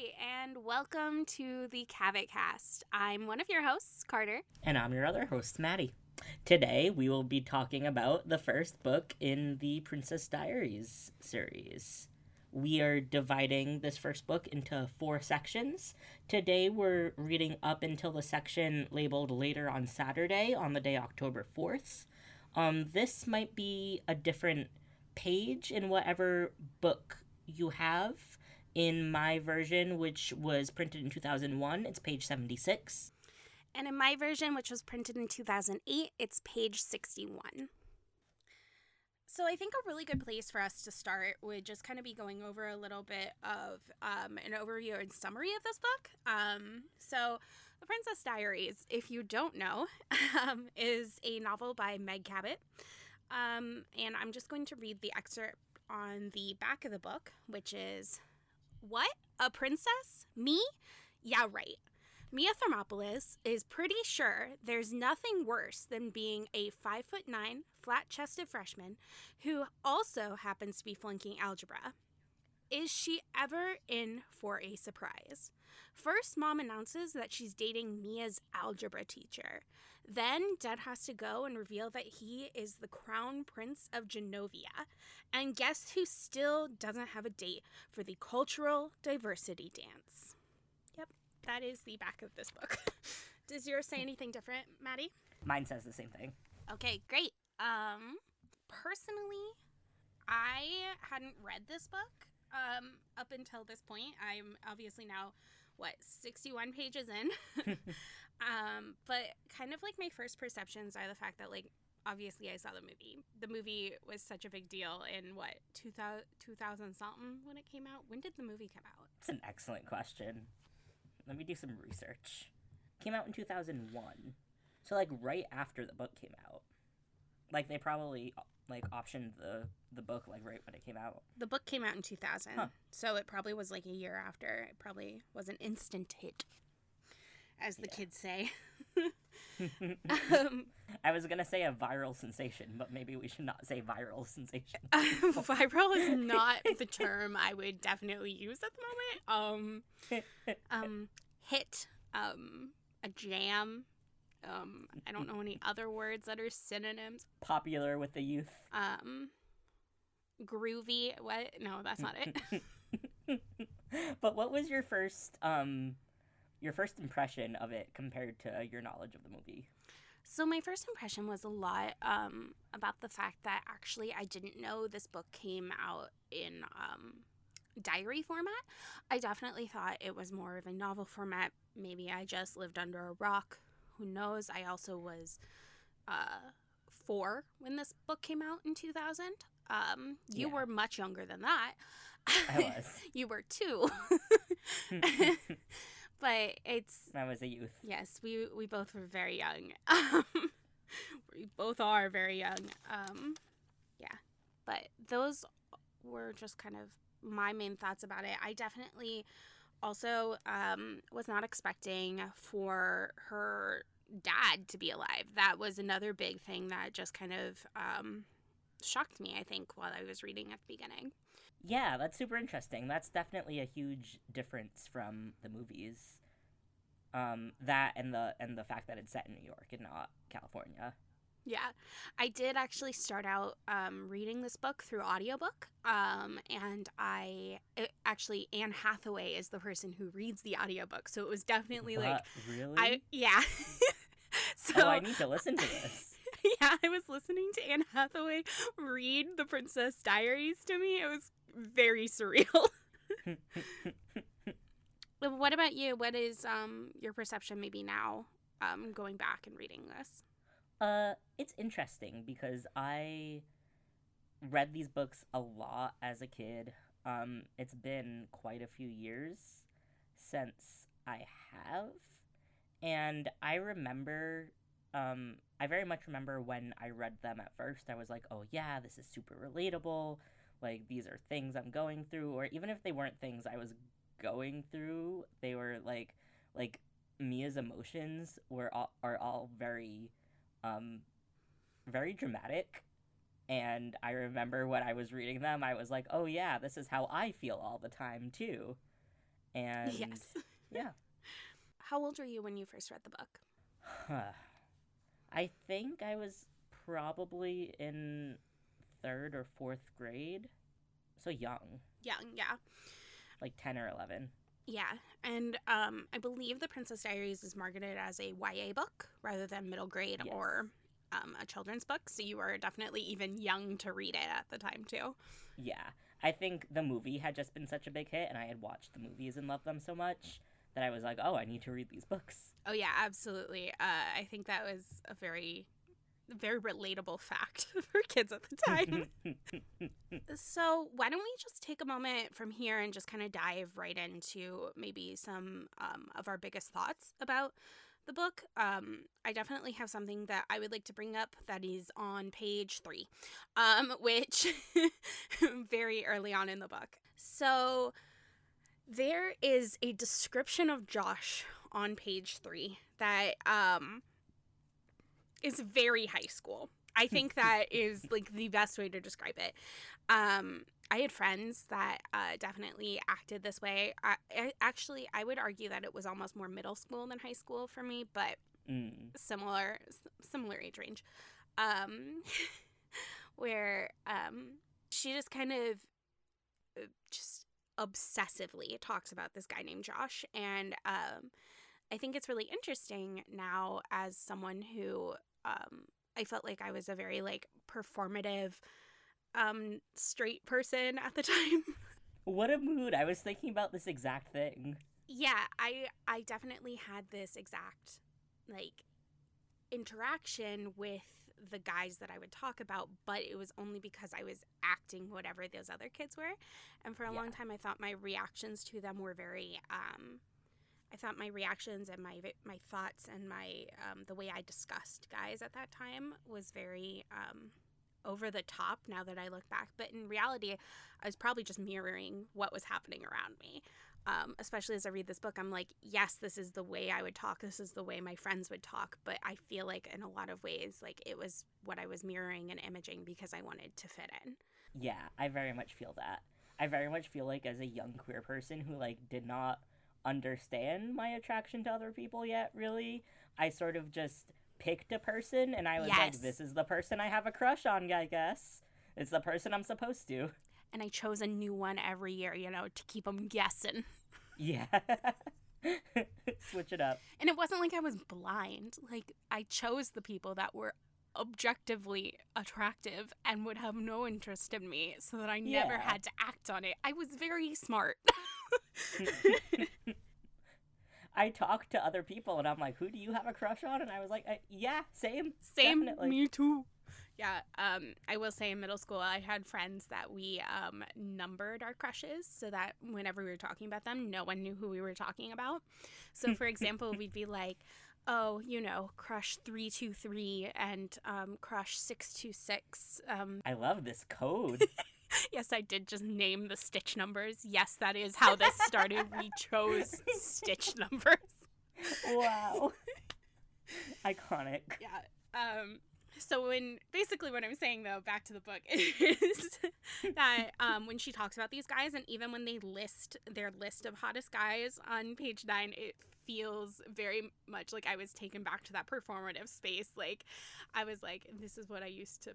Hi, and welcome to the Cabot Cast. I'm one of your hosts, Karter. And I'm your other host, Maddy. Today, we will be talking about the first book in the Princess Diaries series. We are dividing this first book into 4 sections. Today, we're reading up until the section labeled Later on Saturday, on the day October 4th. This might be a different page in whatever book you have. In my version, which was printed in 2001, it's page 76. And in my version, which was printed in 2008, it's page 61. So I think a really good place for us to start would just kind of be going over a little bit of an overview and summary of this book. So The Princess Diaries, if you don't know, is a novel by Meg Cabot. And I'm just going to read the excerpt on the back of the book, which is... What? A princess? Me? Yeah, right. Mia Thermopolis is pretty sure there's nothing worse than being a 5'9", flat-chested freshman who also happens to be flunking algebra. Is she ever in for a surprise? First, Mom announces that she's dating Mia's algebra teacher. Then, Dad has to go and reveal that he is the Crown Prince of Genovia. And guess who still doesn't have a date for the Cultural Diversity Dance? Yep, that is the back of this book. Does yours say anything different, Maddy? Mine says the same thing. Okay, great. Personally, I hadn't read this book. Up until this point. I'm obviously now, 61 pages in? But kind of like my first perceptions are the fact that, obviously I saw the movie. The movie was such a big deal in, 2000-something when it came out? When did the movie come out? That's an excellent question. Let me do some research. It came out in 2001. So, right after the book came out. They probably... optioned the book, right when it came out. The book came out in 2000, so it probably was, a year after. It probably was an instant hit, as the kids say. I was going to say a viral sensation, but maybe we should not say viral sensation. Viral is not the term I would definitely use at the moment. Hit, a jam. I don't know any other words that are synonyms. Popular with the youth. Groovy. What? No, that's not it. But what was your first impression of it compared to your knowledge of the movie? So my first impression was a lot about the fact that actually I didn't know this book came out in diary format. I definitely thought it was more of a novel format. Maybe I just lived under a rock. Who knows? I also was 4 when this book came out in 2000. You were much younger than that. I was. You were 2. But it's... I was a youth. Yes, we both were very young. We both are very young. But those were just kind of my main thoughts about it. I definitely... Also, was not expecting for her dad to be alive. That was another big thing that just kind of shocked me, I think, while I was reading at the beginning. Yeah, that's super interesting. That's definitely a huge difference from the movies. That and the fact that it's set in New York and not California. Yeah, I did actually start out reading this book through audiobook, and actually Anne Hathaway is the person who reads the audiobook, so it was definitely Really? Yeah. So I need to listen to this. Yeah, I was listening to Anne Hathaway read The Princess Diaries to me. It was very surreal. What about you? What is your perception maybe now going back and reading this? It's interesting because I read these books a lot as a kid. It's been quite a few years since I have, and I remember, I very much remember when I read them at first. I was like, oh yeah, this is super relatable, these are things I'm going through, or even if they weren't things I was going through, they were like Mia's emotions are all very... very dramatic, and I remember when I was reading them, I was like, oh yeah, this is how I feel all the time too, And yes. Yeah. How old were you when you first read the book? I think I was probably in 3rd or 4th grade. So young. Young, yeah. Like 10 or 11. Yeah. And I believe The Princess Diaries is marketed as a YA book rather than middle grade yes. or a children's book. So you were definitely even young to read it at the time, too. Yeah. I think the movie had just been such a big hit, and I had watched the movies and loved them so much that I was like, oh, I need to read these books. Oh, yeah, absolutely. I think that was a very, very relatable fact for kids at the time. So why don't we just take a moment from here and just kind of dive right into maybe some of our biggest thoughts about the book. I definitely have something that I would like to bring up that is on page 3, which very early on in the book. So there is a description of Josh on page 3 that is very high school. I think that is like the best way to describe it. I had friends that definitely acted this way. Actually, I would argue that it was almost more middle school than high school for me, but similar age range, where she just kind of just obsessively talks about this guy named Josh. And I think it's really interesting now as someone who I felt like I was a very like performative straight person at the time. What a mood. I was thinking about this exact thing. Yeah, I definitely had this exact like interaction with the guys that I would talk about, but it was only because I was acting whatever those other kids were. And for a long time I thought my reactions to them were very I thought my reactions and my thoughts and my the way I discussed guys at that time was very over the top now that I look back. But in reality, I was probably just mirroring what was happening around me. Especially as I read this book, I'm like, yes, this is the way I would talk. This is the way my friends would talk. But I feel like in a lot of ways, like it was what I was mirroring and imaging because I wanted to fit in. Yeah, I very much feel that. I very much feel like as a young queer person who like did not understand my attraction to other people yet, really, I sort of just picked a person and I was like, this is the person I have a crush on, I guess. It's the person I'm supposed to. And I chose a new one every year, you know, to keep them guessing. Yeah. Switch it up. And it wasn't like I was blind. Like, I chose the people that were objectively attractive and would have no interest in me so that I never had to act on it. I was very smart. I talked to other people and I'm like, who do you have a crush on? And I was like, yeah, same, definitely. Me too. Yeah. I will say in middle school, I had friends that we numbered our crushes so that whenever we were talking about them, no one knew who we were talking about. So, for example, we'd be like, oh, you know, crush 323 and crush 626. I love this code. Yes, I did just name the stitch numbers. Yes, that is how this started. We chose stitch numbers. Wow. Iconic. Yeah. So when I'm saying, though, back to the book, is that when she talks about these guys, and even when they list their list of hottest guys on page 9, it feels very much like I was taken back to that performative space. Like, I was like, this is what I used to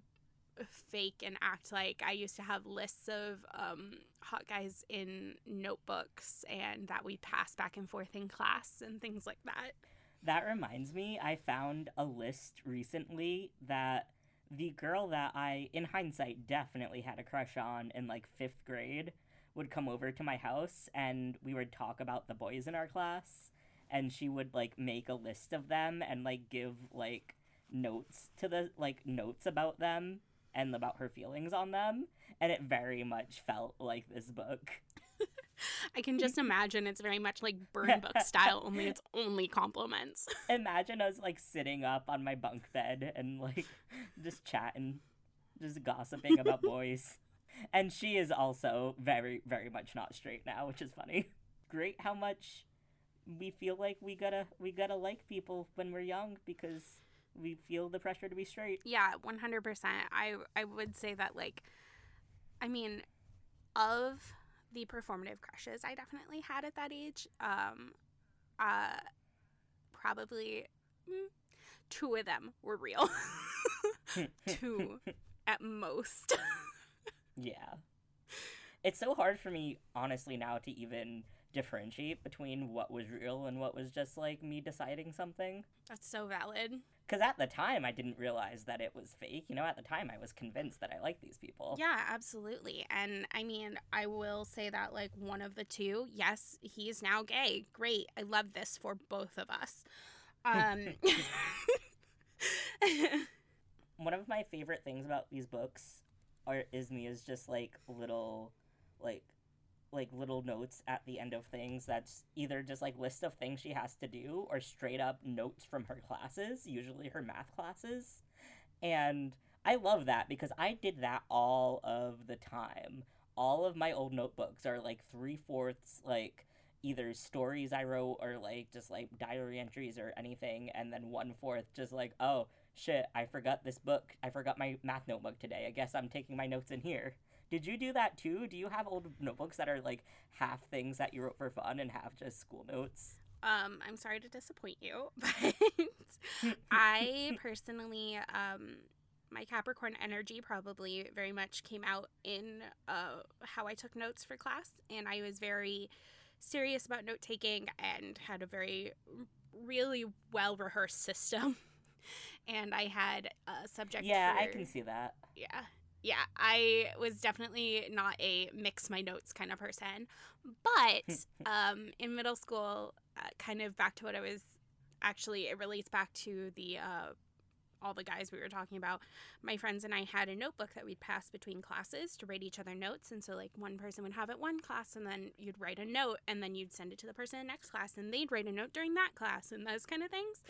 fake and act like. I used to have lists of hot guys in notebooks and that we passed back and forth in class and things like that. That reminds me, I found a list recently that the girl that I, in hindsight, definitely had a crush on in, like, 5th grade would come over to my house and we would talk about the boys in our class, and she would, like, make a list of them and, like, give, like, notes about them and about her feelings on them, and it very much felt like this book. I can just imagine it's very much like burn book style, only it's only compliments. Imagine us like sitting up on my bunk bed and like just chatting, just gossiping about boys. And she is also very, very much not straight now, which is funny. Great how much we feel like we gotta like people when we're young because we feel the pressure to be straight. Yeah, 100%. I would say that like, I mean, of the performative crushes I definitely had at that age. Probably two of them were real. Two at most. Yeah. It's so hard for me, honestly, now to even differentiate between what was real and what was just, like, me deciding something. That's so valid. Because at the time, I didn't realize that it was fake. You know, at the time, I was convinced that I liked these people. Yeah, absolutely. And, I mean, I will say that, like, one of the two, yes, he's now gay. Great. I love this for both of us. One of my favorite things about these books is Mia's just, like, little, like little notes at the end of things that's either just, like, list of things she has to do or straight up notes from her classes, usually her math classes. And I love that because I did that all of the time. All of my old notebooks are, like, 3/4, like, either stories I wrote or, like, just, like, diary entries or anything, and then 1/4 just, like, oh, shit, I forgot this book. I forgot my math notebook today. I guess I'm taking my notes in here. Did you do that too? Do you have old notebooks that are, like, half things that you wrote for fun and half just school notes? I'm sorry to disappoint you, but I personally, my Capricorn energy probably very much came out in how I took notes for class. And I was very serious about note-taking and had a very really well-rehearsed system. And I had a subject. Yeah, I can see that. Yeah. Yeah, I was definitely not a mix my notes kind of person. But in middle school, kind of back to what I was actually, it relates back to the all the guys we were talking about. My friends and I had a notebook that we'd pass between classes to write each other notes. And so, like, one person would have it one class and then you'd write a note and then you'd send it to the person in the next class and they'd write a note during that class and those kind of things.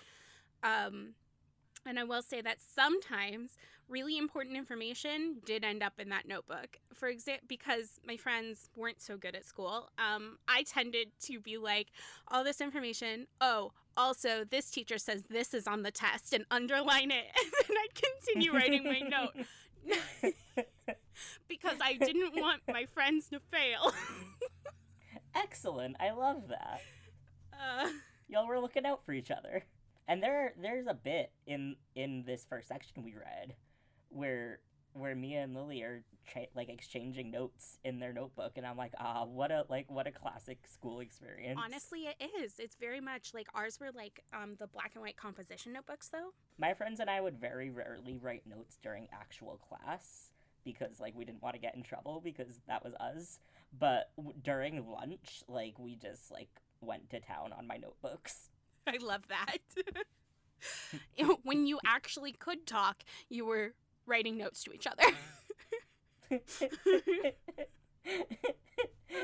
And I will say that sometimes really important information did end up in that notebook. For example, because my friends weren't so good at school, I tended to be like, all this information, oh, also this teacher says this is on the test, and underline it, and then I'd continue writing my note. Because I didn't want my friends to fail. Excellent. I love that. Y'all were looking out for each other. And there's a bit in this first section we read where Mia and Lily are like exchanging notes in their notebook, and I'm like, ah, what a classic school experience. Honestly, it is. It's very much like ours were like the black and white composition notebooks though. My friends and I would very rarely write notes during actual class because, like, we didn't want to get in trouble because that was us. But during lunch, like, we just, like, went to town on my notebooks. I love that. When you actually could talk, you were writing notes to each other.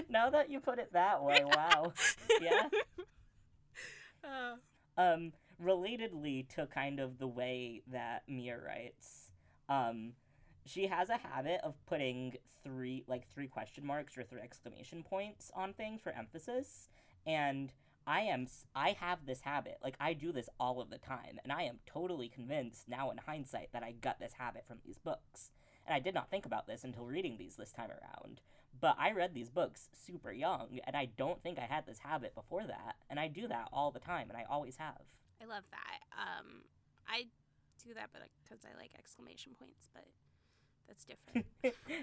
Now that you put it that way, wow. Yeah. Relatedly to kind of the way that Mia writes, she has a habit of putting three question marks or three exclamation points on things for emphasis, and I have this habit, like, I do this all of the time, and I am totally convinced now in hindsight that I got this habit from these books. And I did not think about this until reading these this time around, but I read these books super young, and I don't think I had this habit before that, and I do that all the time, and I always have. I love that. I do that because I like exclamation points, but that's different.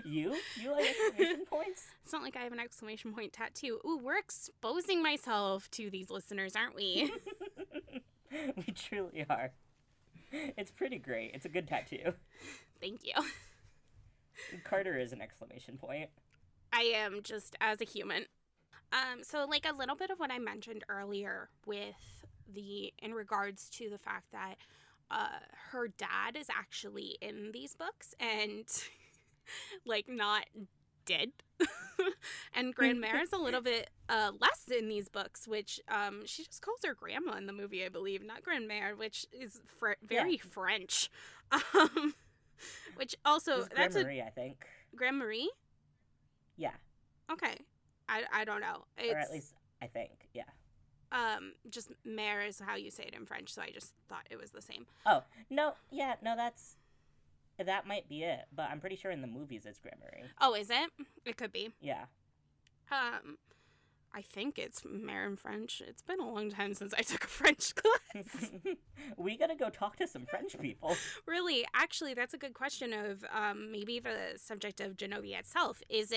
You like exclamation points? It's not like I have an exclamation point tattoo. Ooh, we're exposing myself to these listeners, aren't we? We truly are. It's pretty great. It's a good tattoo. Thank you. Karter is an exclamation point. I am, just as a human. So, like, a little bit of what I mentioned earlier with in regards to the fact that her dad is actually in these books and, like, not dead. And Grandmère is a little bit less in these books, which she just calls her grandma in the movie, I believe, not Grandmère, which is very French. Which also, that's Grandmère, I think. Grandmère? Yeah. Okay. I don't know. Or at least I think, yeah. Just mère is how you say it in French, so I just thought it was the same. Oh, no, yeah, no, that might be it, but I'm pretty sure in the movies it's Grandmère. Oh, is it? It could be. Yeah. I think it's Marin French. It's been a long time since I took a French class. We gotta go talk to some French people. Really, actually, that's a good question of maybe the subject of Genovia itself. Does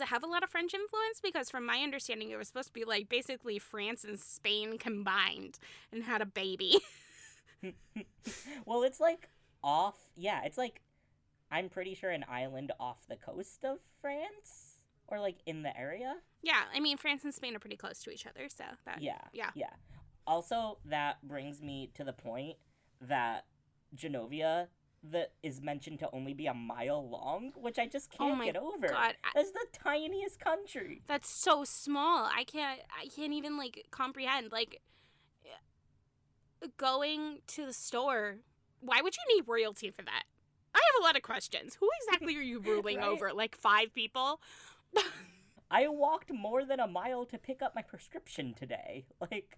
it have a lot of French influence? Because from my understanding, it was supposed to be like basically France and Spain combined and had a baby. Well, it's like off. Yeah, it's like, I'm pretty sure an island off the coast of France. Or, like, in the area? Yeah, I mean, France and Spain are pretty close to each other, so that... Yeah. Also, that brings me to the point that Genovia is mentioned to only be a mile long, which I just can't get over. Oh, my God. That's the tiniest country. That's so small. I can't even, like, comprehend. Like, going to the store, why would you need royalty for that? I have a lot of questions. Who exactly are you ruling right? over? Like 5 people? I walked more than a mile to pick up my prescription today. Like,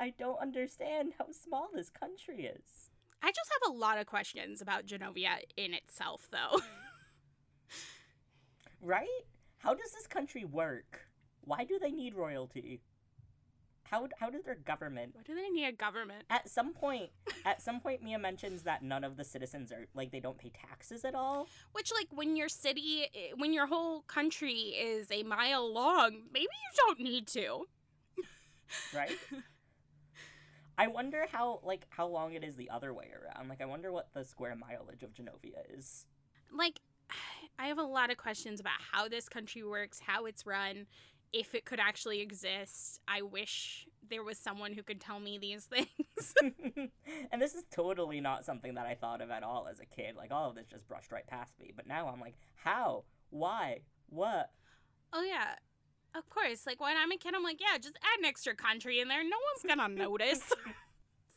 I don't understand how small this country is. I just have a lot of questions about Genovia in itself, though. Right? How does this country work? Why do they need royalty? How did their government... Why do they need a government? At some point, Mia mentions that none of the citizens are... Like, they don't pay taxes at all. Which, like, when your whole country is a mile long, maybe you don't need to. Right? I wonder how long it is the other way around. Like, I wonder what the square mileage of Genovia is. Like, I have a lot of questions about how this country works, how it's run... If it could actually exist, I wish there was someone who could tell me these things. And this is totally not something that I thought of at all as a kid. Like, all of this just brushed right past me. But now I'm like, how? Why? What? Oh, yeah. Of course. Like, when I'm a kid, I'm like, yeah, just add an extra country in there. No one's gonna notice.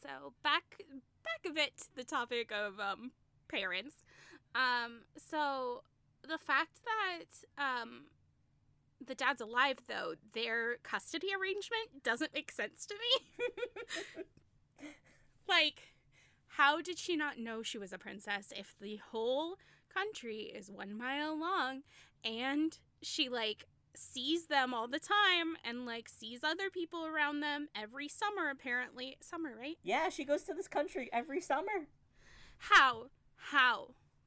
So, back a bit to the topic of parents. So, the fact that... The dad's alive, though. Their custody arrangement doesn't make sense to me. Like, how did she not know she was a princess if the whole country is 1 mile long and she, like, sees them all the time and, like, sees other people around them every summer, apparently. Summer, right? Yeah, she goes to this country every summer. How?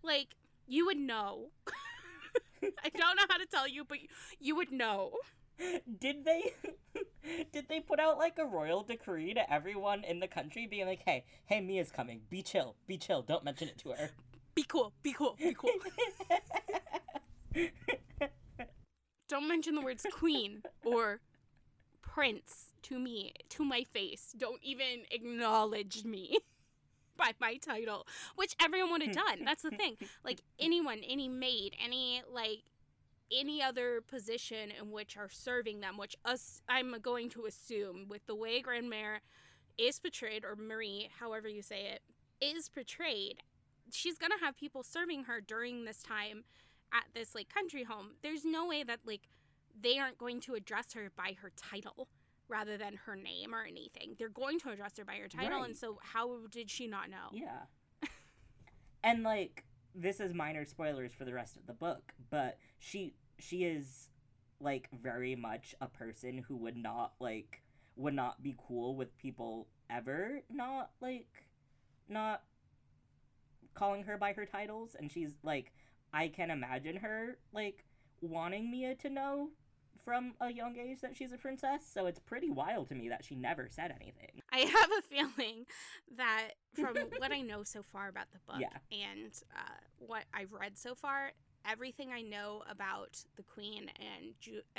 Like, you would know. I don't know how to tell you, but you would know. Did they put out, like, a royal decree to everyone in the country being like, hey, Mia's coming. Be chill. Don't mention it to her. Be cool. Don't mention the words queen or prince to me, to my face. Don't even acknowledge me. By my title, which everyone would have done. That's the thing. Like, anyone, any maid, any other position in which are serving them, which I'm going to assume with the way Grandmère is portrayed, or Marie, however you say it, is portrayed, she's going to have people serving her during this time at this, like, country home. There's no way that, like, they aren't going to address her by her title. Rather than her name or anything. They're going to address her by her title, right. And so how did she not know? Yeah. And, like, this is minor spoilers for the rest of the book, but she is, like, very much a person who would not be cool with people ever not calling her by her titles, and she's, like, I can imagine her, like, wanting Mia to know from a young age that she's a princess, so it's pretty wild to me that she never said anything. I have a feeling that from what I know so far about the book and what I've read so far, everything I know about the Queen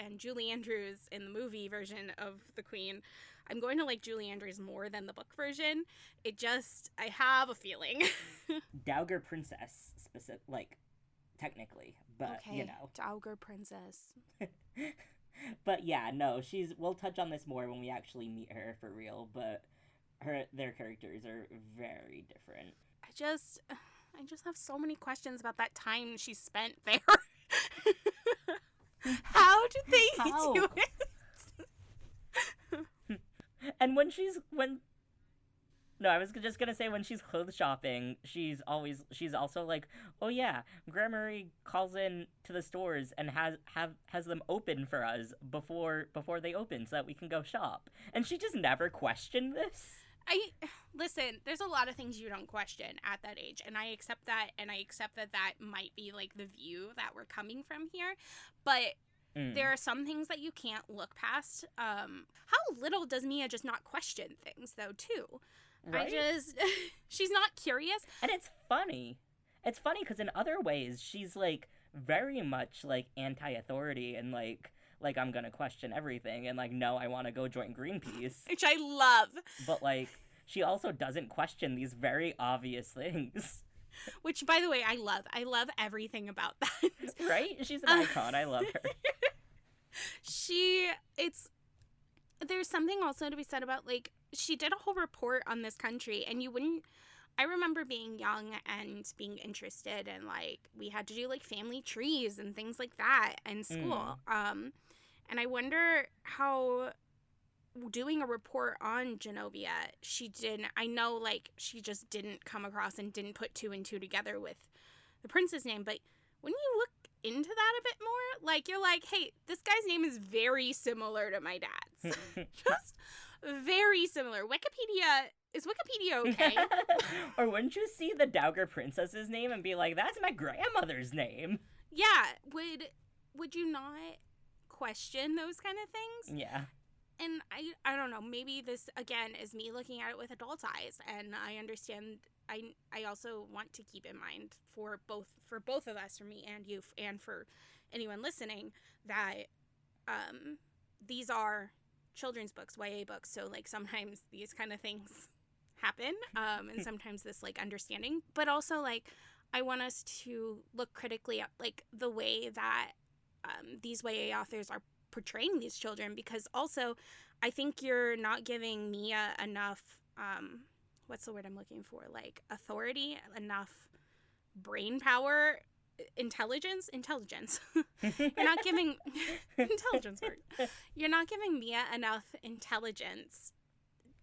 and Julie Andrews in the movie version of the Queen, I'm going to like Julie Andrews more than the book version. I have a feeling. Dowager Princess, specific, like, technically, but okay, you know. Dowager Princess. But yeah, no, we'll touch on this more when we actually meet her for real, but their characters are very different. I just have so many questions about that time she spent there. How did they do it? And when No, I was just going to say when she's clothes shopping, she's also like, oh yeah, Grandmère calls in to the stores and has them open for us before they open so that we can go shop. And she just never questioned this. Listen, there's a lot of things you don't question at that age, and I accept that, and I accept that might be, like, the view that we're coming from here, but there are some things that you can't look past. How little does Mia just not question things, though, too? Right? She's not curious. And it's funny. It's funny because in other ways, she's, like, very much, like, anti-authority and, like I'm gonna question everything and like no, I want to go join Greenpeace, which I love, but like she also doesn't question these very obvious things, which by the way I love everything about that. Right? She's an icon. I love her. There's something also to be said about, like, she did a whole report on this country, and I remember being young and being interested, and, like, we had to do, like, family trees and things like that in school. And I wonder how doing a report on Genovia, she just didn't come across and didn't put two and two together with the prince's name. But when you look into that a bit more, like, you're like, hey, this guy's name is very similar to my dad's. Just very similar. Wikipedia... Is Wikipedia okay? Or wouldn't you see the Dowager Princess's name and be like, that's my grandmother's name? Yeah. Would you not question those kind of things? Yeah. And I don't know. Maybe this, again, is me looking at it with adult eyes. And I understand. I also want to keep in mind for both of us, for me and you, and for anyone listening, that these are children's books, YA books. So, like, sometimes these kind of things happen, and sometimes this, like, understanding, but also, like, I want us to look critically at, like, the way that these YA authors are portraying these children, because also I think you're not giving Mia enough authority, enough brain power, intelligence. You're not giving Mia enough intelligence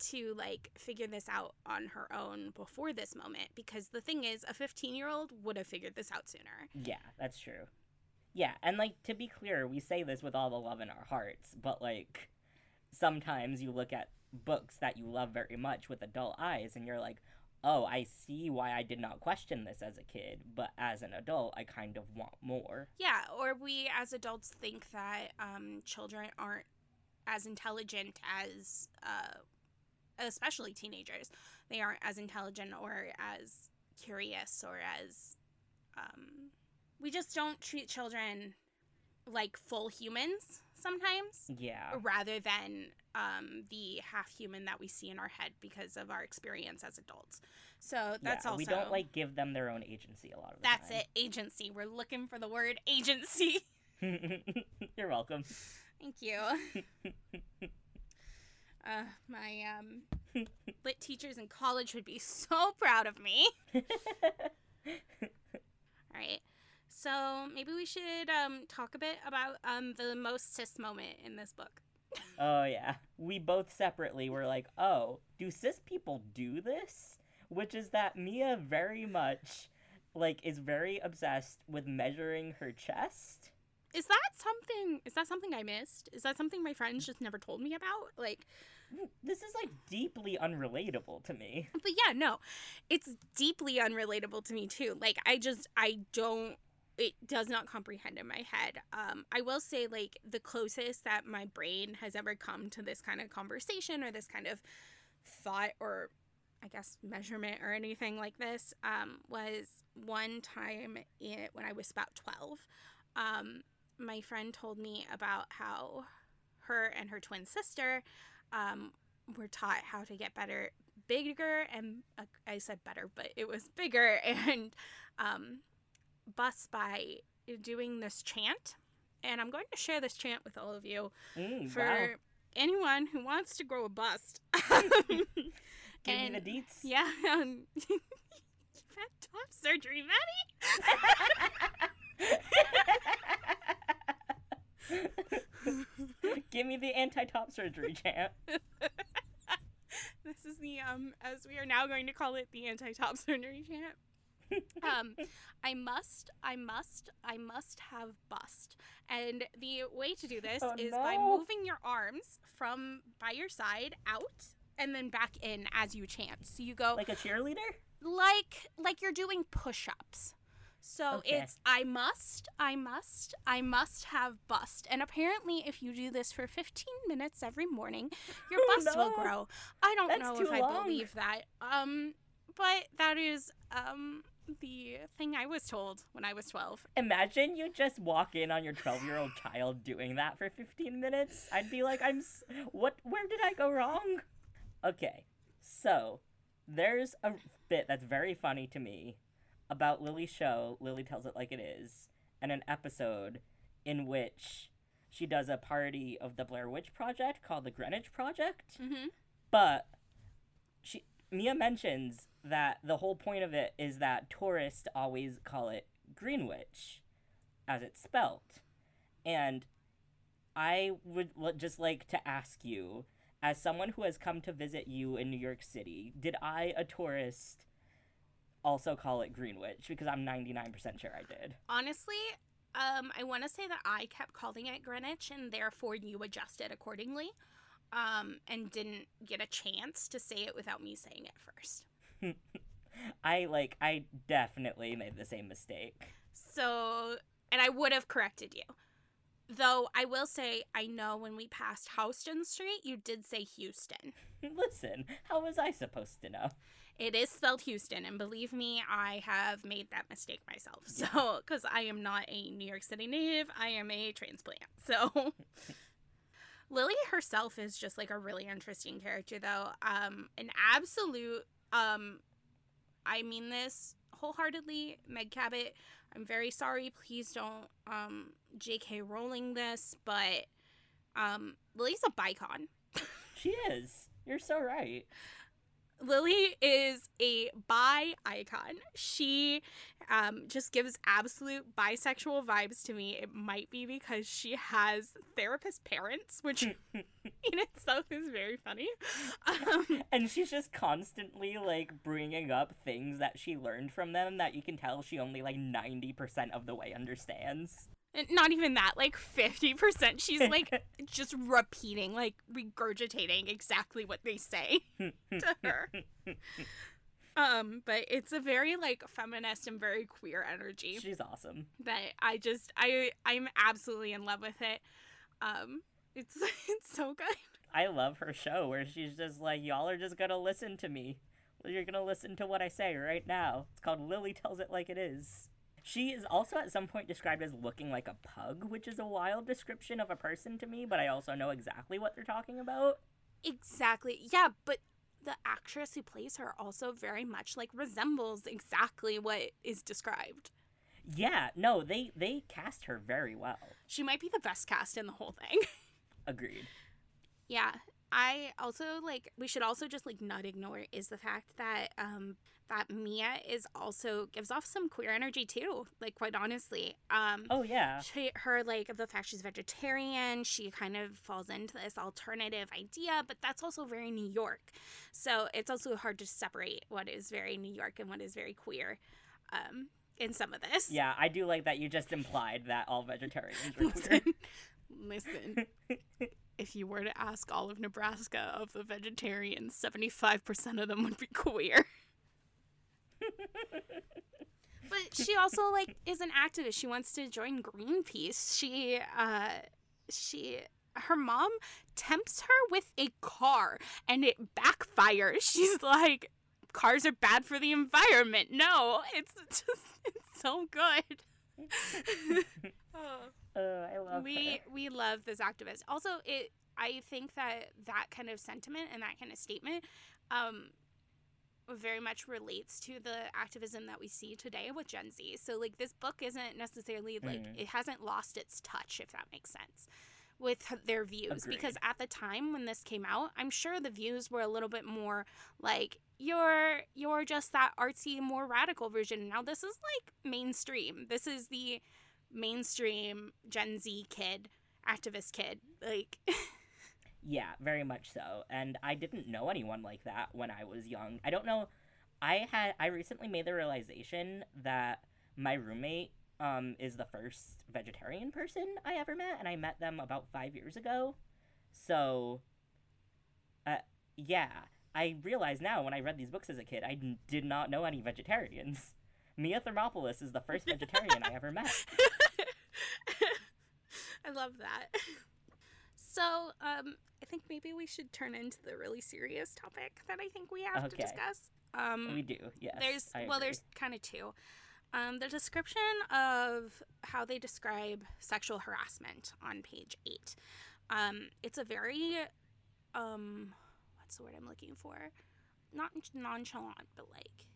to, like, figure this out on her own before this moment, because the thing is, a 15-year-old would have figured this out sooner. Yeah, that's true. Yeah, and, like, to be clear, we say this with all the love in our hearts, but, like, sometimes you look at books that you love very much with adult eyes and you're like, oh, I see why I did not question this as a kid, but as an adult, I kind of want more. Yeah, or we as adults think that children aren't as intelligent as, especially teenagers, they aren't as intelligent or as curious or as, we just don't treat children like full humans sometimes. Yeah. Rather than the half human that we see in our head because of our experience as adults. So that's also... We don't, like, give them their own agency a lot of the time. That's it. Agency. We're looking for the word agency. You're welcome. Thank you. My lit teachers in college would be so proud of me. All right. So maybe we should talk a bit about the most cis moment in this book. Oh, yeah. We both separately were like, oh, do cis people do this? Which is that Mia very much, like, is very obsessed with measuring her chest. Is that something I missed? Is that something my friends just never told me about? Like, this is, like, deeply unrelatable to me. But yeah, no, it's deeply unrelatable to me, too. Like, it does not comprehend in my head. I will say, like, the closest that my brain has ever come to this kind of conversation or this kind of thought or, I guess, measurement or anything like this was one time when I was about 12. My friend told me about how her and her twin sister were taught how to get bigger, and I said better, but it was bigger, and bus by doing this chant, and I'm going to share this chant with all of you for anyone who wants to grow a bust. Give me the deets. Yeah. You've had top surgery, Maddy. Give me the anti-top surgery chant. This is the, as we are now going to call it, the anti-top surgery chant. I must have bust. And the way to do this is by moving your arms from by your side out and then back in as you chant. So you go like a cheerleader? Like you're doing push-ups. So It's I must have bust. And apparently if you do this for 15 minutes every morning, your bust will grow. I don't know if I believe that. But that is the thing I was told when I was 12. Imagine you just walk in on your 12-year-old child doing that for 15 minutes. I'd be like, where did I go wrong? Okay. So, there's a bit that's very funny to me about Lily's show, Lily Tells It Like It Is, and an episode in which she does a parody of the Blair Witch Project called the Greenwich Project. Mm-hmm. But Mia mentions that the whole point of it is that tourists always call it Greenwich, as it's spelled. And I would just like to ask you, as someone who has come to visit you in New York City, did I, a tourist, also call it Greenwich? Because I'm 99% sure I did. Honestly, I want to say that I kept calling it Greenwich, and therefore you adjusted accordingly. And didn't get a chance to say it without me saying it first. I definitely made the same mistake. So, and I would have corrected you. Though I will say, I know when we passed Houston Street, you did say Houston. Listen, how was I supposed to know? It is spelled Houston, and believe me, I have made that mistake myself. Yeah. So, because I am not a New York City native, I am a transplant. So... Lily herself is just, like, a really interesting character, though. An absolute, I mean this wholeheartedly, Meg Cabot. I'm very sorry. Please don't J.K. Rowling this, but Lily's a bicon. She is. You're so right. Lily is a bi icon. She just gives absolute bisexual vibes to me. It might be because she has therapist parents, which in itself is very funny. And she's just constantly, like, bringing up things that she learned from them that you can tell she only, like, 90% of the way understands. Not even that, like 50%. She's like just repeating, like regurgitating exactly what they say to her. But it's a very like feminist and very queer energy. She's awesome. That I'm absolutely in love with it. It's so good. I love her show where she's just like, y'all are just gonna listen to me. You're gonna listen to what I say right now. It's called Lily Tells It Like It Is. She is also at some point described as looking like a pug, which is a wild description of a person to me, but I also know exactly what they're talking about. Exactly. Yeah, but the actress who plays her also very much, like, resembles exactly what is described. Yeah, no, they cast her very well. She might be the best cast in the whole thing. Agreed. Yeah. I also, like, we should also just, like, not ignore is the fact that that Mia is also gives off some queer energy, too, like, quite honestly. Oh, yeah. Her, like, the fact she's vegetarian, she kind of falls into this alternative idea, but that's also very New York. So it's also hard to separate what is very New York and what is very queer in some of this. Yeah, I do like that you just implied that all vegetarians were queer. Listen. If you were to ask all of Nebraska of the vegetarians, 75% of them would be queer. But she also, like, is an activist. She wants to join Greenpeace. Her mom tempts her with a car, and it backfires. She's like, cars are bad for the environment. No, it's so good. I love her. We love this activist. Also, I think that kind of sentiment and that kind of statement very much relates to the activism that we see today with Gen Z. So, like, this book isn't necessarily, like, it hasn't lost its touch, if that makes sense, with their views. Agreed. Because at the time when this came out, I'm sure the views were a little bit more, like, you're just that artsy, more radical version. Now, this is, like, mainstream. This is the... mainstream Gen Z kid, activist kid, like Yeah, very much so. And I didn't know anyone like that when I was young. I don't know. I recently made the realization that my roommate is the first vegetarian person I ever met, and I met them about 5 years ago. So, yeah, I realize now when I read these books as a kid, I did not know any vegetarians. Mia Thermopolis is the first vegetarian I ever met. I love that. So, I think maybe we should turn into the really serious topic that I think we have to discuss. We do, yes. There's kind of two. The description of how they describe sexual harassment on page 8. It's a very, what's the word I'm looking for? Not nonchalant, but like,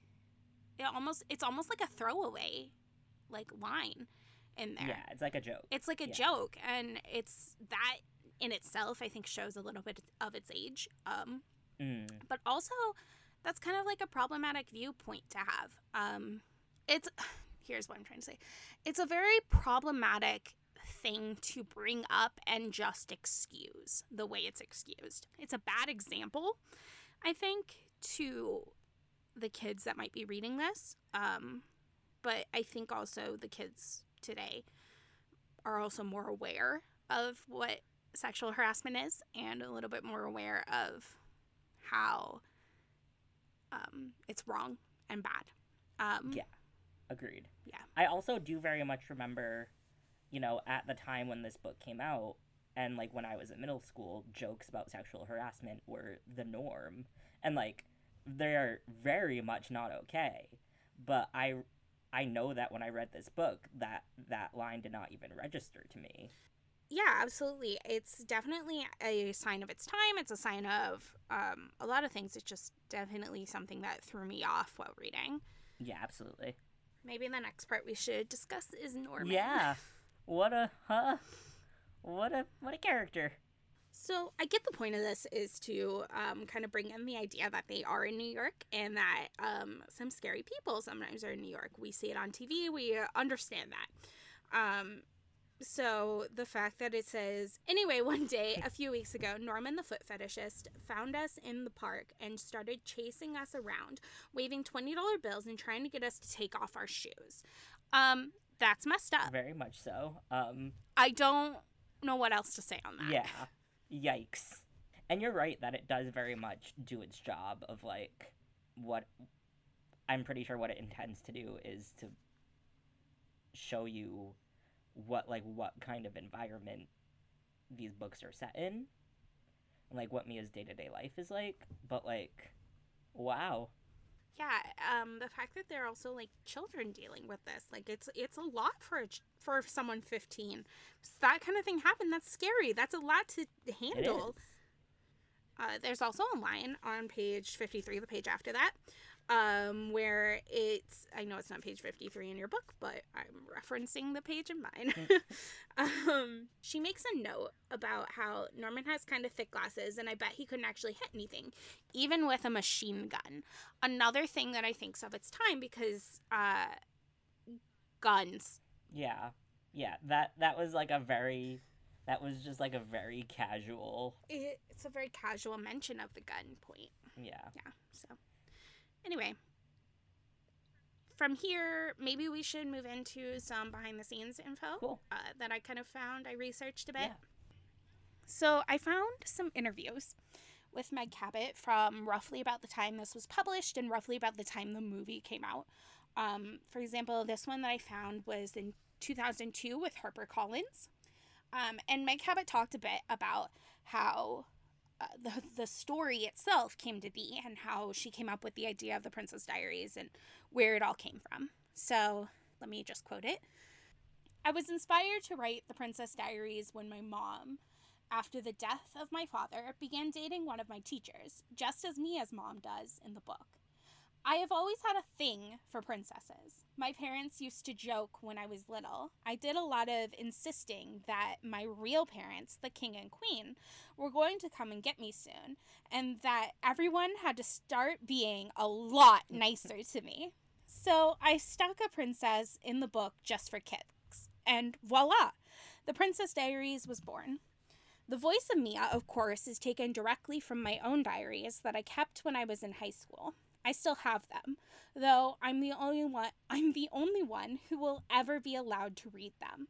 it's almost like a throwaway, like, line in there. Yeah, it's like a joke. It's like a joke, and it's that in itself, I think, shows a little bit of its age. But also, that's kind of like a problematic viewpoint to have. Here's what I'm trying to say. It's a very problematic thing to bring up and just excuse the way it's excused. It's a bad example, I think, to the kids that might be reading this. But I think also the kids today are also more aware of what sexual harassment is and a little bit more aware of how it's wrong and bad. Yeah, agreed. Yeah. I also do very much remember, you know, at the time when this book came out and, like, when I was in middle school, jokes about sexual harassment were the norm. And, like, they're very much not okay. But I know that when I read this book, that line did not even register to me. Yeah, absolutely. It's definitely a sign of its time. It's a sign of a lot of things. It's just definitely something that threw me off while reading. Yeah, absolutely. Maybe the next part we should discuss is Norman. Yeah. What a character. So I get the point of this is to kind of bring in the idea that they are in New York and that some scary people sometimes are in New York. We see it on TV. We understand that. So the fact that it says, anyway, one day, a few weeks ago, Norman, the foot fetishist, found us in the park and started chasing us around, waving $20 bills and trying to get us to take off our shoes. That's messed up. Very much so. I don't know what else to say on that. Yeah. Yikes. And you're right that it does very much do its job of, like, what I'm pretty sure what it intends to do is to show you what kind of environment these books are set in, and, like, what Mia's day-to-day life is like, but, like, wow. Yeah, the fact that they're also, like, children dealing with this, like, it's a lot for someone 15. So that kind of thing happened. That's scary. That's a lot to handle. There's also a line on page 53, the page after that, where it's, I know it's not page 53 in your book, but I'm referencing the page in mine. She makes a note about how Norman has kind of thick glasses, and I bet he couldn't actually hit anything, even with a machine gun. Another thing that I think's of its time, because guns. Yeah, that was like a very... That was just, like, a very casual... It's a very casual mention of the gun point. Yeah. Yeah, so... Anyway. From here, maybe we should move into some behind-the-scenes info. Cool. That I kind of found. I researched a bit. Yeah. So I found some interviews with Meg Cabot from roughly about the time this was published and roughly about the time the movie came out. For example, this one that I found was in 2002 with HarperCollins. And Meg Cabot talked a bit about how the story itself came to be and how she came up with the idea of The Princess Diaries and where it all came from. So let me just quote it. "I was inspired to write The Princess Diaries when my mom, after the death of my father, began dating one of my teachers, just as Mia's mom does in the book. I have always had a thing for princesses. My parents used to joke when I was little. I did a lot of insisting that my real parents, the king and queen, were going to come and get me soon, and that everyone had to start being a lot nicer to me. So I stuck a princess in the book just for kicks, and voila, The Princess Diaries was born. The voice of Mia, of course, is taken directly from my own diaries that I kept when I was in high school. I still have them, though I'm the only one who will ever be allowed to read them.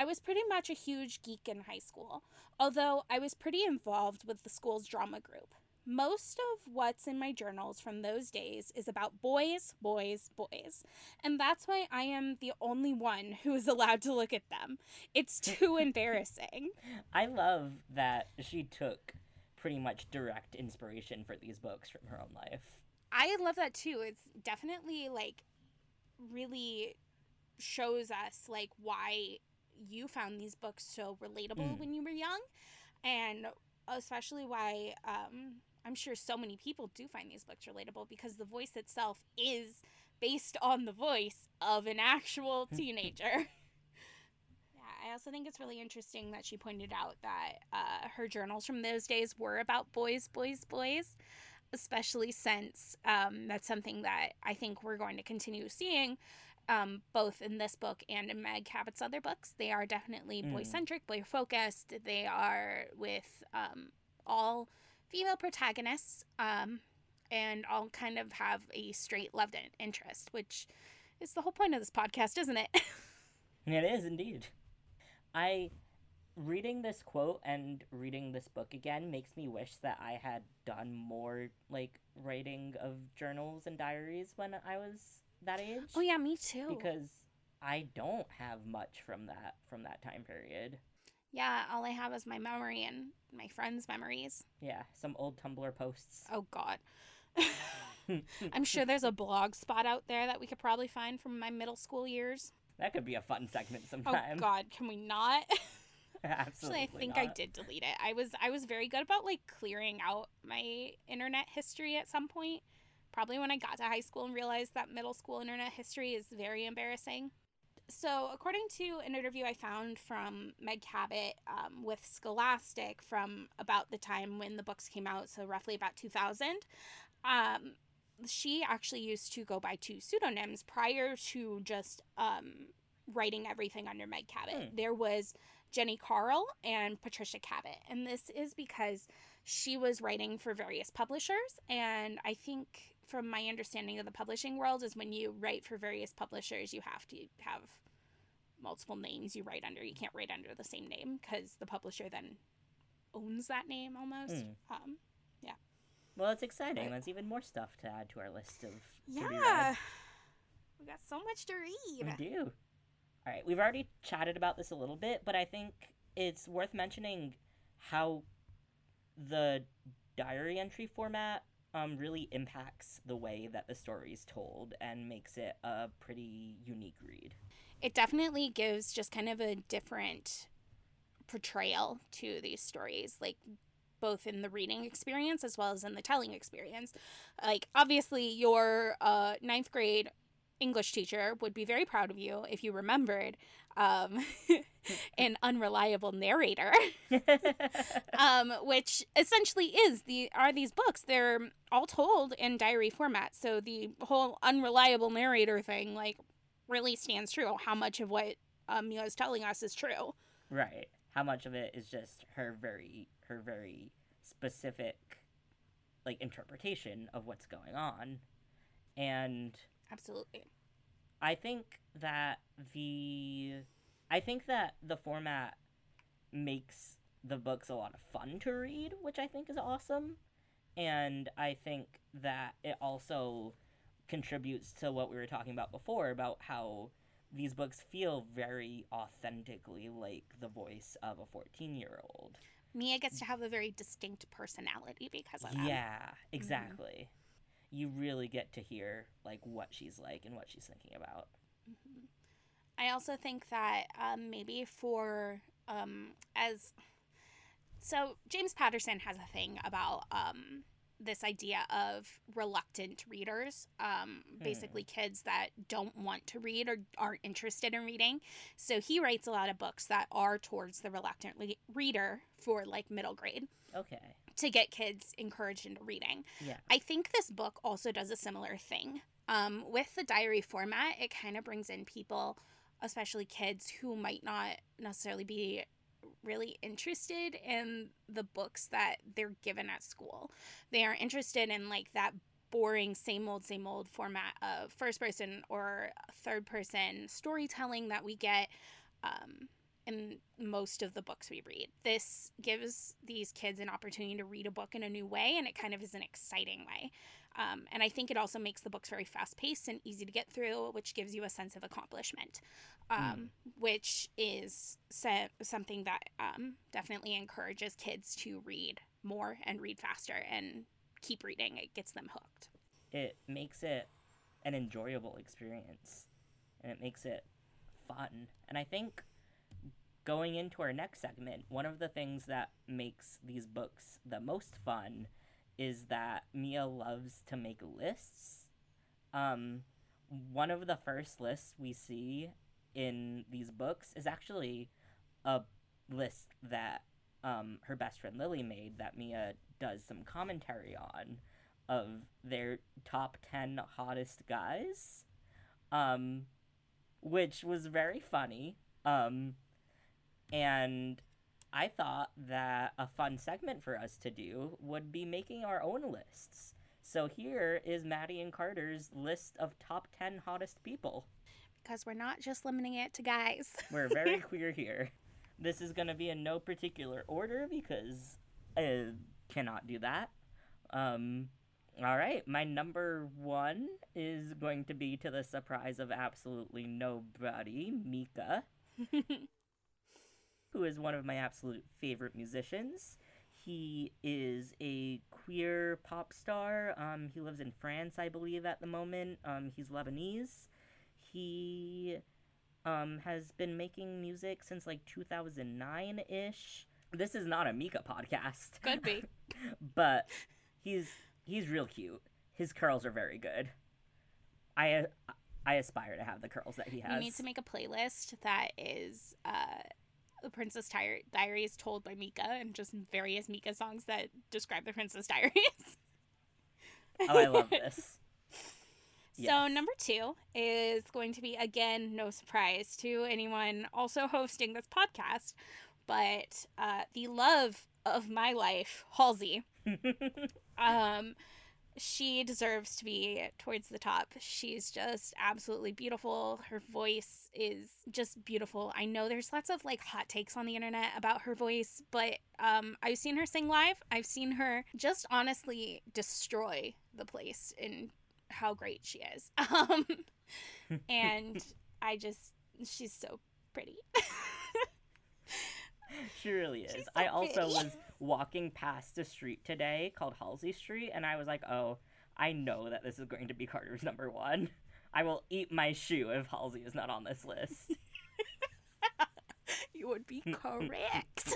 I was pretty much a huge geek in high school, although I was pretty involved with the school's drama group. Most of what's in my journals from those days is about boys, boys, boys. And that's why I am the only one who is allowed to look at them. It's too embarrassing. I love that she took pretty much direct inspiration for these books from her own life. I love that too. It's definitely like really shows us like why you found these books so relatable when you were young, and especially why I'm sure so many people do find these books relatable, because the voice itself is based on the voice of an actual teenager. Yeah, I also think it's really interesting that she pointed out that her journals from those days were about boys, boys, boys, especially since that's something that I think we're going to continue seeing both in this book and in Meg Cabot's other books. They are definitely boy-centric, boy-focused. They are with all female protagonists and all kind of have a straight love interest, which is the whole point of this podcast, isn't it? It is indeed. Reading this quote and reading this book again makes me wish that I had done more, like, writing of journals and diaries when I was that age. Oh, yeah, me too. Because I don't have much from that time period. Yeah, all I have is my memory and my friends' memories. Yeah, some old Tumblr posts. Oh, God. I'm sure there's a blog spot out there that we could probably find from my middle school years. That could be a fun segment sometime. Oh, God, can we not? Absolutely. Actually, I think I did delete it. I was very good about, like, clearing out my internet history at some point. Probably when I got to high school and realized that middle school internet history is very embarrassing. So, according to an interview I found from Meg Cabot with Scholastic from about the time when the books came out, so roughly about 2000, she actually used to go by two pseudonyms prior to just writing everything under Meg Cabot. There was Jenny Carl and Patricia Cabot. And this is because she was writing for various publishers. And I think from my understanding of the publishing world is when you write for various publishers, you have to have multiple names you write under. You can't write under the same name because the publisher then owns that name almost. Yeah. Well, it's exciting. But that's even more stuff to add to our list of. Yeah. We got so much to read. We do. All right, we've already chatted about this a little bit, but I think it's worth mentioning how the diary entry format really impacts the way that the story is told and makes it a pretty unique read. It definitely gives just kind of a different portrayal to these stories, like both in the reading experience as well as in the telling experience. Like, obviously, your ninth grade English teacher would be very proud of you if you remembered an unreliable narrator, which essentially are these books. They're all told in diary format. So the whole unreliable narrator thing, like, really stands true. How much of what Mia is telling us is true. Right. How much of it is just her very specific, like, interpretation of what's going on. And absolutely. I think that the format makes the books a lot of fun to read, which I think is awesome. And I think that it also contributes to what we were talking about before, about how these books feel very authentically like the voice of a 14-year-old. Mia gets to have a very distinct personality because of that. Yeah, exactly. Mm-hmm. You really get to hear, like, what she's like and what she's thinking about. Mm-hmm. I also think that maybe for, so James Patterson has a thing about this idea of reluctant readers, basically kids that don't want to read or aren't interested in reading. So he writes a lot of books that are towards the reluctant reader for, like, middle grade. Okay. To get kids encouraged into reading. Yeah. I think this book also does a similar thing. With the diary format, it kind of brings in people, especially kids, who might not necessarily be really interested in the books that they're given at school. They aren't interested in like that boring same old format of first person or third person storytelling that we get in most of the books we read. This gives these kids an opportunity to read a book in a new way, and it kind of is an exciting way. And I think it also makes the books very fast-paced and easy to get through, which gives you a sense of accomplishment, which is something that definitely encourages kids to read more and read faster and keep reading. It gets them hooked. It makes it an enjoyable experience, and it makes it fun. And I think going into our next segment, one of the things that makes these books the most fun is that Mia loves to make lists. One of the first lists we see in these books is actually a list that her best friend Lily made that Mia does some commentary on, of their top 10 hottest guys, which was very funny. And I thought that a fun segment for us to do would be making our own lists. So here is Maddy and Karter's list of top 10 hottest people. Because we're not just limiting it to guys. We're very queer here. This is going to be in no particular order because I cannot do that. All right, my number one is going to be, to the surprise of absolutely nobody, Mika. Who is one of my absolute favorite musicians. He is a queer pop star. He lives in France, I believe, at the moment. He's Lebanese. He has been making music since, 2009-ish. This is not a Mika podcast. Could be. But he's real cute. His curls are very good. I aspire to have the curls that he has. You need to make a playlist that is... The Princess Diaries told by Mika, and just various Mika songs that describe the Princess Diaries. Oh, I love this. Yes. So number two is going to be, again, no surprise to anyone also hosting this podcast, but the love of my life, Halsey. She deserves to be towards the top. She's just absolutely beautiful. Her voice is just beautiful. I know there's lots of hot takes on the internet about her voice, but I've seen her sing live. I've seen her just honestly destroy the place in how great she is. And she's so pretty. She really is. So I also was walking past a street today called Halsey Street, and I was like, oh, I know that this is going to be Karter's number one. I will eat my shoe if Halsey is not on this list. You would be correct.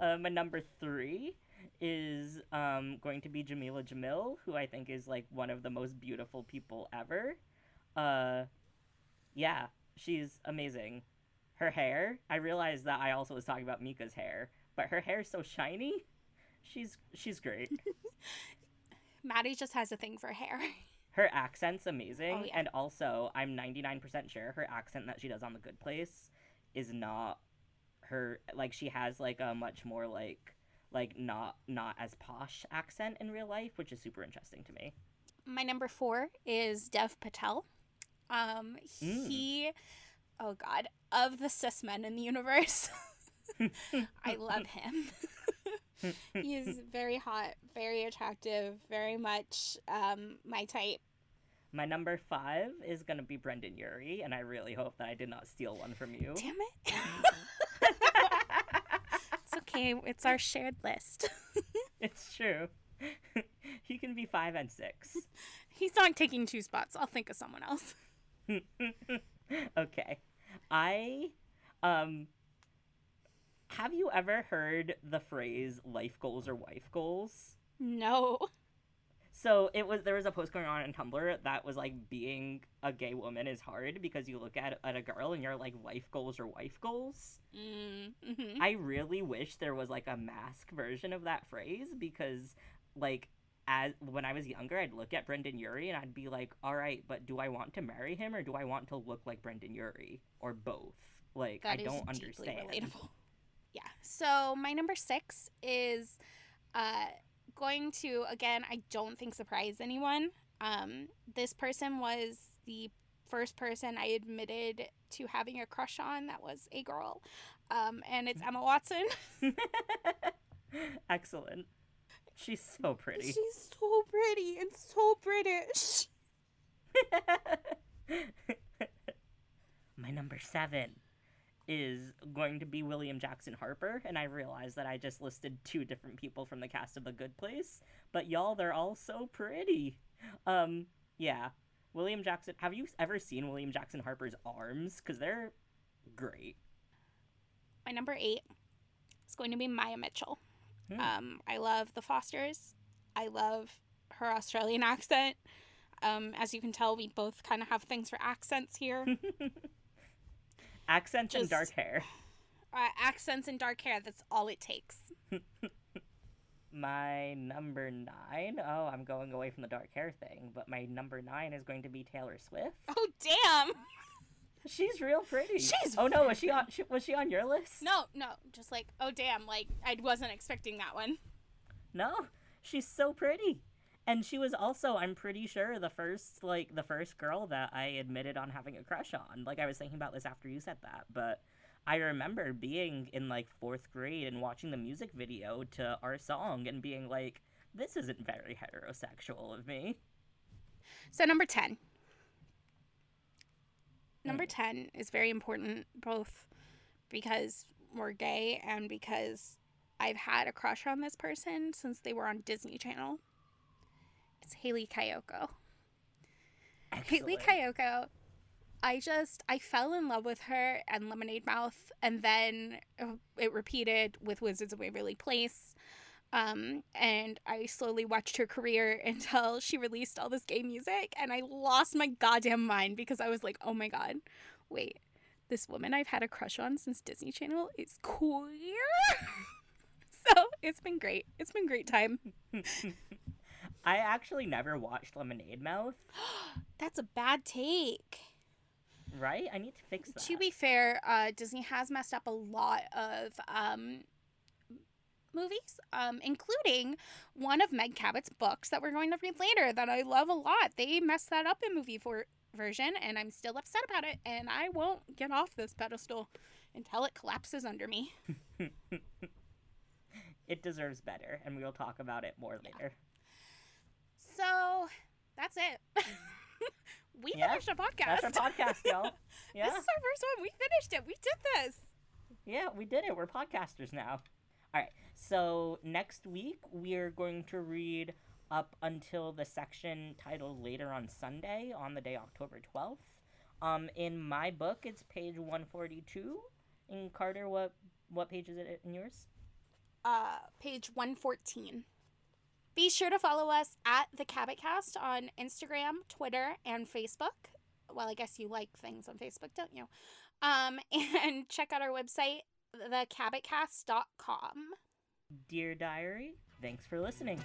My number three is going to be Jameela Jamil, who I think is one of the most beautiful people ever. Yeah, she's amazing. Her hair, I realized that I also was talking about Mika's hair, but her hair is so shiny. She's great. Maddy just has a thing for hair. Her accent's amazing, oh, yeah. And also, I'm 99% sure her accent that she does on The Good Place is not her, she has, a much more, not as posh accent in real life, which is super interesting to me. My number four is Dev Patel. He... Oh, God. Of the cis men in the universe. I love him. He's very hot, very attractive, very much my type. My number five is going to be Brendan Urie, and I really hope that I did not steal one from you. Damn it. It's okay. It's our shared list. It's true. He can be five and six. He's not taking two spots. I'll think of someone else. Okay. I, have you ever heard the phrase life goals or wife goals? No. So there was a post going on Tumblr that was being a gay woman is hard because you look at a girl and you're life goals or wife goals. Mm-hmm. I really wish there was a mask version of that phrase because as when I was younger, I'd look at Brendan Urie and I'd be like, all right, but do I want to marry him or do I want to look like Brendan Urie or both? I don't understand. Deeply relatable. Yeah. So my number 6 is going to, again, I don't think surprise anyone. This person was the first person I admitted to having a crush on that was a girl. And it's Emma Watson. Excellent. She's so pretty. She's so pretty and so British. My number 7 is going to be William Jackson Harper, and I realize that I just listed 2 different people from the cast of The Good Place, but y'all, they're all so pretty. Yeah. William Jackson, have you ever seen William Jackson Harper's arms? Because they're great. My number 8 is going to be Maya Mitchell. I love The Fosters. I love her Australian accent. As you can tell, we both kind of have things for accents here. Accents and dark hair. Accents and dark hair. That's all it takes. My number 9. Oh, I'm going away from the dark hair thing, but my number 9 is going to be Taylor Swift. Oh, damn. She's real pretty. She's. Oh no, was she on your list? No. Just like, oh damn, like I wasn't expecting that one. No, she's so pretty. And she was also, I'm pretty sure, the first girl that I admitted on having a crush on. Like, I was thinking about this after you said that, but I remember being in, 4th grade and watching the music video to our song and being like, this isn't very heterosexual of me. So, number 10. Number 10 is very important, both because we're gay and because I've had a crush on this person since they were on Disney Channel. It's Hayley Kiyoko. Excellent. Hayley Kiyoko, I fell in love with her and Lemonade Mouth, and then it repeated with Wizards of Waverly Place. And I slowly watched her career until she released all this gay music, and I lost my goddamn mind because I was like, oh my god, wait, this woman I've had a crush on since Disney Channel is queer? So it's been great. It's been a great time. I actually never watched Lemonade Mouth. That's a bad take. Right? I need to fix that. To be fair, Disney has messed up a lot of movies, including one of Meg Cabot's books that we're going to read later that I love a lot. They messed that up in movie version, and I'm still upset about it, and I won't get off this pedestal until it collapses under me. It deserves better, and we'll talk about it more later. So that's it. We finished a podcast. That's our podcast, y'all. Yeah. This is our first one. We finished it. We did this. Yeah, we did it. We're podcasters now. All right. So next week, we're going to read up until the section titled Later on Sunday, on the day October 12th. In my book, it's page 142. And Karter, what page is it in yours? Page 114. Be sure to follow us at The Cabot Cast on Instagram, Twitter, and Facebook. Well, I guess you like things on Facebook, don't you? And check out our website, thecabotcast.com. Dear Diary, thanks for listening.